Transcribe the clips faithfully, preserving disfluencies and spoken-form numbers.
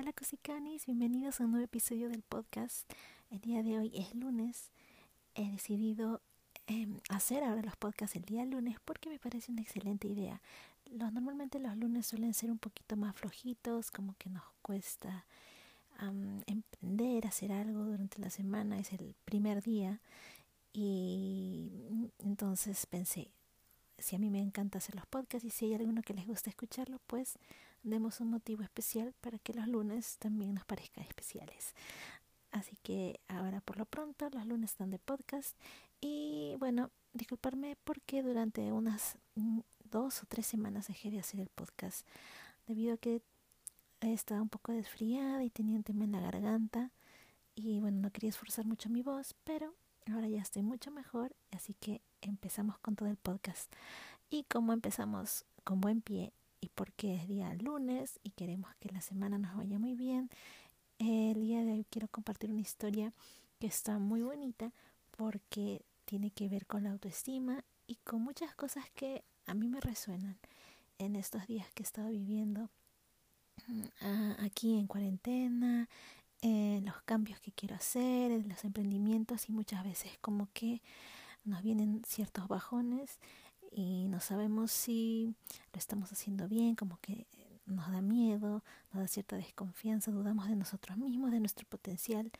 Hola Cusicanis, bienvenidos a un nuevo episodio del podcast. El día de hoy es lunes. He decidido eh, hacer ahora los podcasts el día lunes porque me parece una excelente idea. Los, normalmente los lunes suelen ser un poquito más flojitos, como que nos cuesta um, emprender, hacer algo durante la semana. Es el primer día y entonces pensé, si a mí me encanta hacer los podcasts y si hay alguno que les gusta escucharlo, pues demos un motivo especial para que los lunes también nos parezcan especiales. Así que ahora por lo pronto los lunes están de podcast. Y bueno, disculparme porque durante unas dos o tres semanas dejé de hacer el podcast debido a que estaba un poco desfriada y tenía un tema en la garganta. Y bueno, no quería esforzar mucho mi voz, pero ahora ya estoy mucho mejor, así que empezamos con todo el podcast. Y como empezamos con buen pie y porque es día lunes y queremos que la semana nos vaya muy bien, el día de hoy quiero compartir una historia que está muy bonita porque tiene que ver con la autoestima y con muchas cosas que a mí me resuenan en estos días que he estado viviendo aquí en cuarentena, en los cambios que quiero hacer, en los emprendimientos, y muchas veces como que nos vienen ciertos bajones y no sabemos si lo estamos haciendo bien, como que nos da miedo, nos da cierta desconfianza, dudamos de nosotros mismos, de nuestro potencial.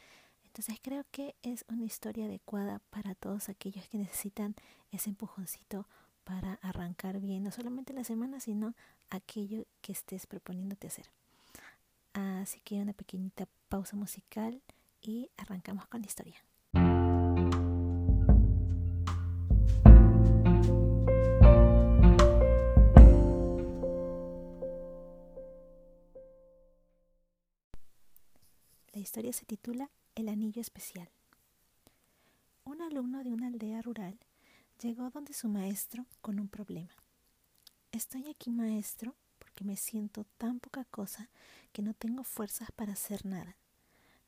Entonces creo que es una historia adecuada para todos aquellos que necesitan ese empujoncito para arrancar bien, no solamente la semana, sino aquello que estés proponiéndote hacer. Así que una pequeñita pausa musical y arrancamos con la historia. La historia se titula El anillo especial. Un alumno de una aldea rural llegó donde su maestro con un problema. Estoy aquí, maestro, porque me siento tan poca cosa que no tengo fuerzas para hacer nada.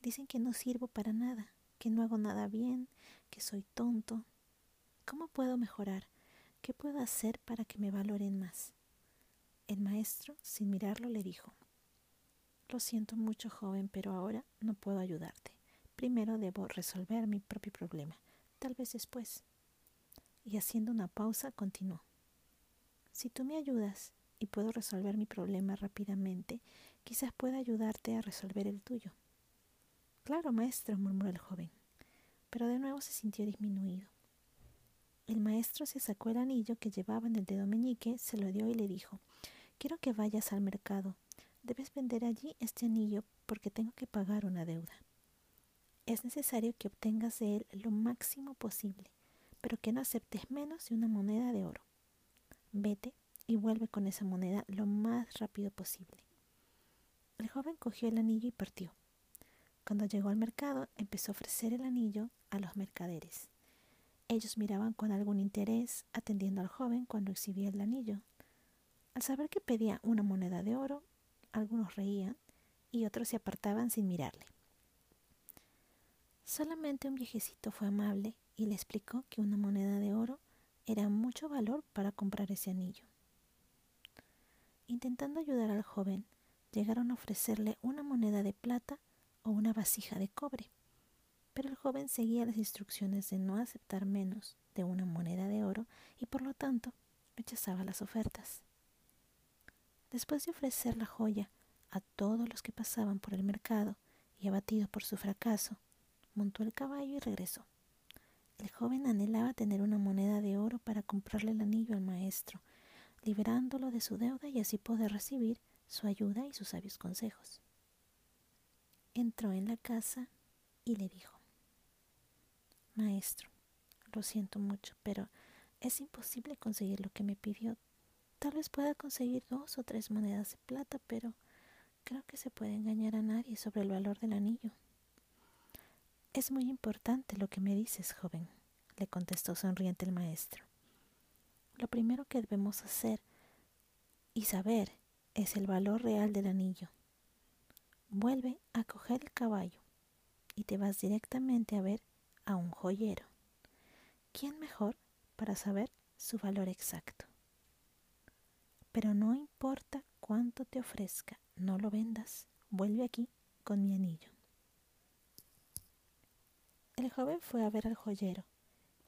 Dicen que no sirvo para nada, que no hago nada bien, que soy tonto. ¿Cómo puedo mejorar? ¿Qué puedo hacer para que me valoren más? El maestro, sin mirarlo, le dijo: Lo siento mucho, joven, pero ahora no puedo ayudarte. Primero debo resolver mi propio problema. Tal vez después. Y haciendo una pausa, continuó: Si tú me ayudas y puedo resolver mi problema rápidamente, quizás pueda ayudarte a resolver el tuyo. Claro, maestro, murmuró el joven, pero de nuevo se sintió disminuido. El maestro se sacó el anillo que llevaba en el dedo meñique, se lo dio y le dijo: Quiero que vayas al mercado. Debes vender allí este anillo porque tengo que pagar una deuda. Es necesario que obtengas de él lo máximo posible, pero que no aceptes menos de una moneda de oro. Vete y vuelve con esa moneda lo más rápido posible. El joven cogió el anillo y partió. Cuando llegó al mercado, empezó a ofrecer el anillo a los mercaderes. Ellos miraban con algún interés, atendiendo al joven cuando exhibía el anillo. Al saber que pedía una moneda de oro, algunos reían y otros se apartaban sin mirarle. Solamente un viejecito fue amable y le explicó que una moneda de oro era mucho valor para comprar ese anillo. Intentando ayudar al joven, llegaron a ofrecerle una moneda de plata o una vasija de cobre, pero el joven seguía las instrucciones de no aceptar menos de una moneda de oro y por lo tanto rechazaba las ofertas. Después de ofrecer la joya a todos los que pasaban por el mercado y abatido por su fracaso, montó el caballo y regresó. El joven anhelaba tener una moneda de oro para comprarle el anillo al maestro, liberándolo de su deuda y así poder recibir su ayuda y sus sabios consejos. Entró en la casa y le dijo: Maestro, lo siento mucho, pero es imposible conseguir lo que me pidió. Tal vez pueda conseguir dos o tres monedas de plata, pero creo que se puede engañar a nadie sobre el valor del anillo. Es muy importante lo que me dices, joven, le contestó sonriente el maestro. Lo primero que debemos hacer y saber es el valor real del anillo. Vuelve a coger el caballo y te vas directamente a ver a un joyero. ¿Quién mejor para saber su valor exacto? Pero no importa cuánto te ofrezca, no lo vendas, vuelve aquí con mi anillo. El joven fue a ver al joyero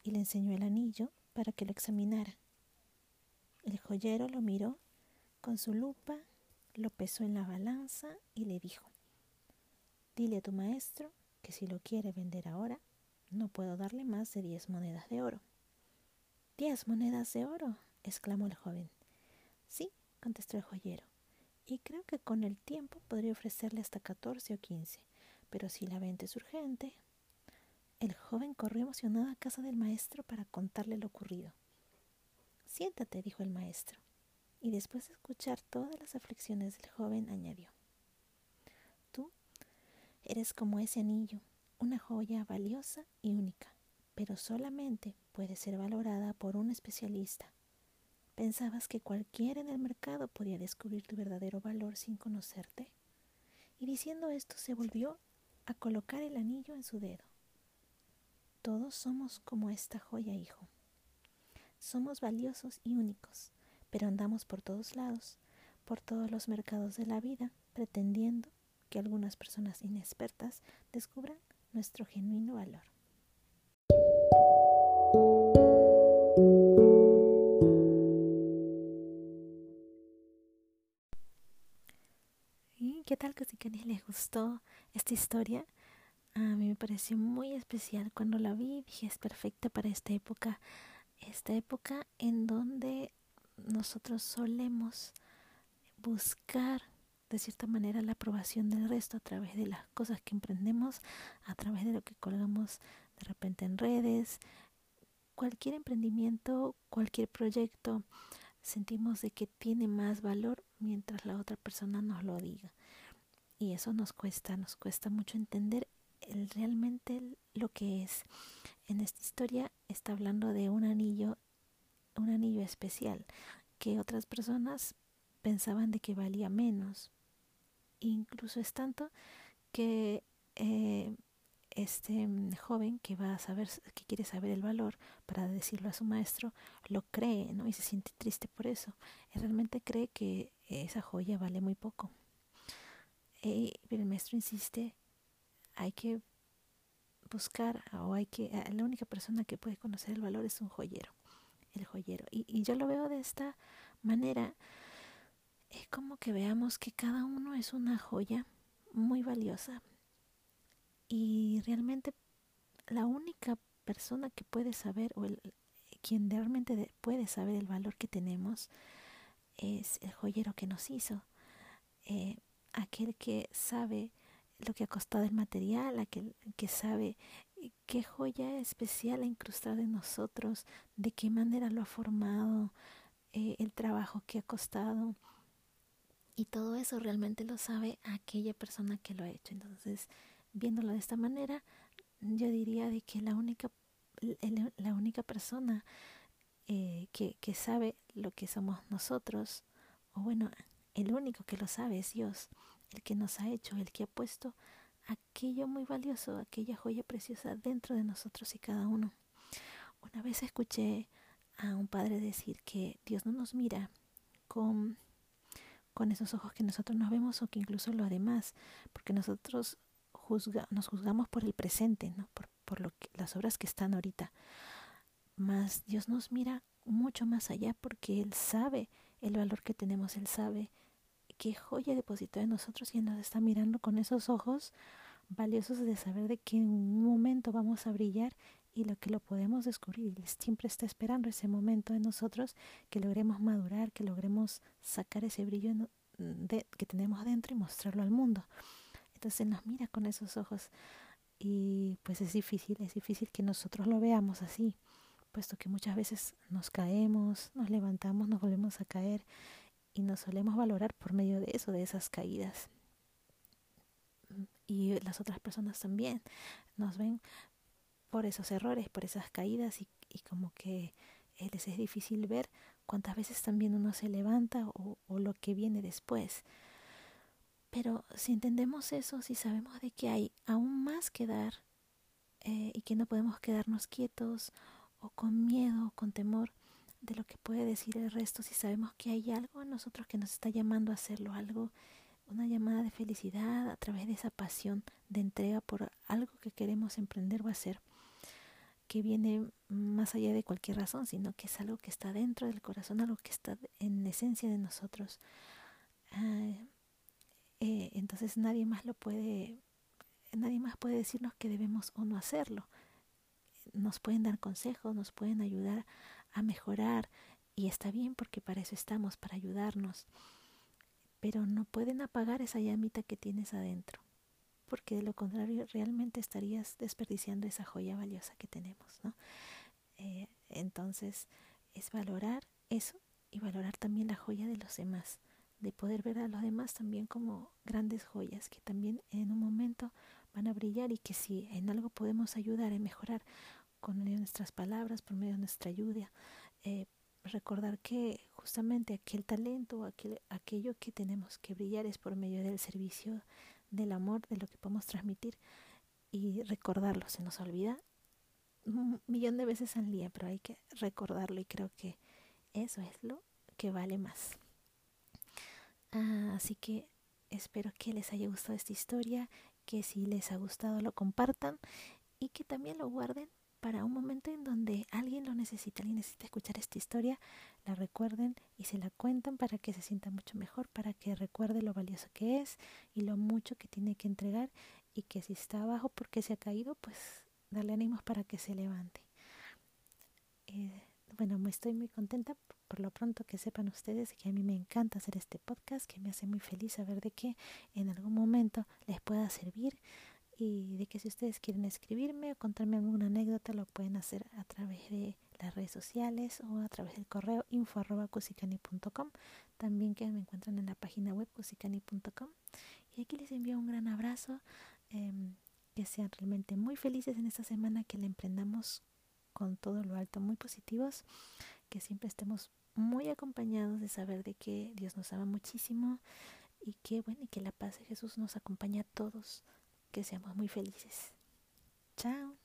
y le enseñó el anillo para que lo examinara. El joyero lo miró con su lupa, lo pesó en la balanza y le dijo: «Dile a tu maestro que si lo quiere vender ahora, no puedo darle más de diez monedas de oro». «¿Diez monedas de oro?», exclamó el joven. «Sí», contestó el joyero, «y creo que con el tiempo podría ofrecerle hasta catorce o quince, pero si la venta es urgente». El joven corrió emocionado a casa del maestro para contarle lo ocurrido. «Siéntate», dijo el maestro, y después de escuchar todas las aflicciones del joven, añadió: «Tú eres como ese anillo, una joya valiosa y única, pero solamente puede ser valorada por un especialista. ¿Pensabas que cualquiera en el mercado podía descubrir tu verdadero valor sin conocerte?». Y diciendo esto se volvió a colocar el anillo en su dedo. Todos somos como esta joya, hijo. Somos valiosos y únicos, pero andamos por todos lados, por todos los mercados de la vida, pretendiendo que algunas personas inexpertas descubran nuestro genuino valor. ¿Qué tal, Cusicanis? ¿Les gustó esta historia? A mí me pareció muy especial cuando la vi. Dije, es perfecta para esta época, esta época en donde nosotros solemos buscar de cierta manera la aprobación del resto a través de las cosas que emprendemos, a través de lo que colgamos de repente en redes. Cualquier emprendimiento, cualquier proyecto, sentimos de que tiene más valor mientras la otra persona nos lo diga. Y eso nos cuesta, nos cuesta mucho entender el, realmente lo que es. En esta historia está hablando de un anillo un anillo especial que otras personas pensaban de que valía menos. Incluso es tanto que eh, este joven que va a saber, que quiere saber el valor para decirlo a su maestro, lo cree, ¿no? Y se siente triste por eso. Él realmente cree que esa joya vale muy poco. Eh, pero el maestro insiste, hay que buscar, o hay que, la única persona que puede conocer el valor es un joyero. El joyero. Y, y yo lo veo de esta manera. Es como que veamos que cada uno es una joya muy valiosa. Y realmente la única persona que puede saber, o el, quien realmente puede saber el valor que tenemos, es el joyero que nos hizo. Eh, aquel que sabe lo que ha costado el material, aquel que sabe qué joya especial ha incrustado en nosotros, de qué manera lo ha formado, eh, el trabajo que ha costado, y todo eso realmente lo sabe aquella persona que lo ha hecho. Entonces, viéndolo de esta manera, yo diría de que la única, la única persona eh, que, que sabe lo que somos nosotros, o bueno, el único que lo sabe es Dios, el que nos ha hecho, el que ha puesto aquello muy valioso, aquella joya preciosa dentro de nosotros y cada uno. Una vez escuché a un padre decir que Dios no nos mira con, con esos ojos que nosotros nos vemos, o que incluso los demás, porque nosotros juzga, nos juzgamos por el presente, ¿no? por, por lo que, las obras que están ahorita. Mas Dios nos mira mucho más allá, porque Él sabe el valor que tenemos, Él sabe qué joya depositó en nosotros, y nos está mirando con esos ojos valiosos de saber de que en un momento vamos a brillar y lo que lo podemos descubrir. Él siempre está esperando ese momento de nosotros, que logremos madurar, que logremos sacar ese brillo de, que tenemos adentro y mostrarlo al mundo. Entonces nos mira con esos ojos, y pues es difícil, es difícil que nosotros lo veamos así, puesto que muchas veces nos caemos, nos levantamos, nos volvemos a caer, y nos solemos valorar por medio de eso, de esas caídas. Y las otras personas también nos ven por esos errores, por esas caídas, y, y como que les es difícil ver cuántas veces también uno se levanta, o, o lo que viene después. Pero si entendemos eso, si sabemos de que hay aún más que dar, eh, y que no podemos quedarnos quietos, o con miedo, o con temor de lo que puede decir el resto, si sabemos que hay algo en nosotros que nos está llamando a hacerlo, algo una llamada de felicidad a través de esa pasión de entrega por algo que queremos emprender o hacer, que viene más allá de cualquier razón, sino que es algo que está dentro del corazón, algo que está en esencia de nosotros. Eh, eh, entonces nadie más lo puede, nadie más puede decirnos que debemos o no hacerlo. Nos pueden dar consejos, nos pueden ayudar a mejorar, y está bien porque para eso estamos, para ayudarnos, pero no pueden apagar esa llamita que tienes adentro, porque de lo contrario realmente estarías desperdiciando esa joya valiosa que tenemos, ¿no? Eh, entonces es valorar eso y valorar también la joya de los demás, de poder ver a los demás también como grandes joyas que también en un momento van a brillar, y que si en algo podemos ayudar a mejorar con medio de nuestras palabras, por medio de nuestra ayuda, eh, recordar que justamente aquel talento, aquel, aquello que tenemos que brillar es por medio del servicio, del amor, de lo que podemos transmitir, y recordarlo. Se nos olvida un millón de veces al día, pero hay que recordarlo, y creo que eso es lo que vale más. Ah, así que espero que les haya gustado esta historia, que si les ha gustado lo compartan y que también lo guarden para un momento en donde alguien lo necesita, alguien necesita escuchar esta historia, la recuerden y se la cuentan para que se sienta mucho mejor, para que recuerde lo valioso que es y lo mucho que tiene que entregar, y que si está abajo porque se ha caído, pues darle ánimos para que se levante. Eh, bueno, estoy muy contenta por lo pronto, que sepan ustedes que a mí me encanta hacer este podcast, que me hace muy feliz saber de que en algún momento les pueda servir, y de que si ustedes quieren escribirme o contarme alguna anécdota, lo pueden hacer a través de las redes sociales o a través del correo info arroba cusicani punto com. También que me encuentran en la página web cusicani punto com. Y aquí les envío un gran abrazo, eh, que sean realmente muy felices en esta semana, que la emprendamos con todo lo alto, muy positivos, que siempre estemos muy acompañados de saber de que Dios nos ama muchísimo, y que bueno, y que la paz de Jesús nos acompaña a todos. Que seamos muy felices. Chao.